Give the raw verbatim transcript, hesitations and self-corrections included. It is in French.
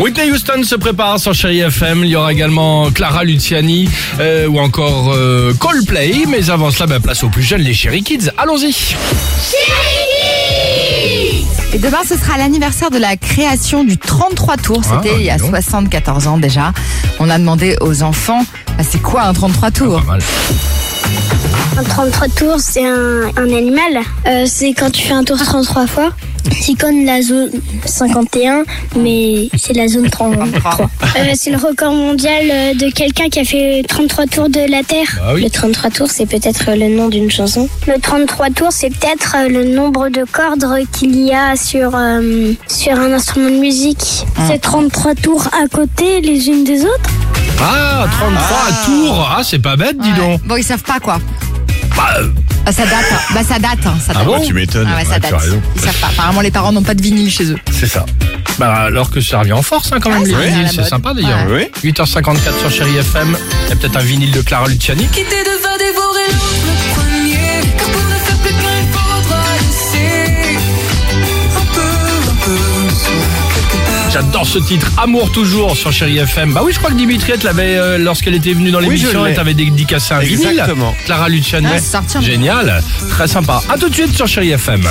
Whitney Houston se prépare sur Chérie F M. Il y aura également Clara Luciani euh, ou encore euh, Coldplay. Mais avant cela, ben, place aux plus jeunes, les Chérie Kids. Allons-y. Chérie Kids. Et demain, ce sera l'anniversaire de la création du trente-trois tours. C'était ah, il y a soixante-quatorze ans déjà. On a demandé aux enfants, ah, c'est quoi un trente-trois tours? Ah, pas mal. Un trente-trois tours, c'est un, un animal. Euh, c'est quand tu fais un tour trente-trois fois. C'est comme la zone cinquante et un, mais c'est la zone trente-trois. Euh, c'est le record mondial de quelqu'un qui a fait trente-trois tours de la Terre. Bah oui. Le trente-trois tours, c'est peut-être le nom d'une chanson. Le trente-trois tours, c'est peut-être le nombre de cordes qu'il y a sur, euh, sur un instrument de musique. Mmh. C'est trente-trois tours à côté les unes des autres. Ah, trente-trois tours. Ah, c'est pas bête, dis ouais. donc. Bon, ils savent pas quoi. Bah, euh... ah, ça date, hein. bah ça date, hein. ça date. Ah bon, tu m'étonnes. Ah ouais, ça ouais, date. Ils savent pas. Apparemment, les parents n'ont pas de vinyle chez eux. C'est ça. Bah alors que ça revient en force, hein, quand ah, même. Les vinyles, c'est sympa d'ailleurs. Ouais. Oui. huit heures cinquante-quatre sur Chérie F M. Il y a peut-être un vinyle de Clara Luciani. Qui t'es devant dévorer le premier, car pour ne faire plus de mal, faudra laisser un peu, un peu. J'adore ce titre, Amour toujours sur Chérie F M. Bah oui, je crois que Dimitriette l'avait euh, lorsqu'elle était venue dans l'émission, oui, elle t'avait dédicacé un vinyle. Exactement. Clara Luciani. Ah, génial, très sympa. À tout de suite sur Chérie F M.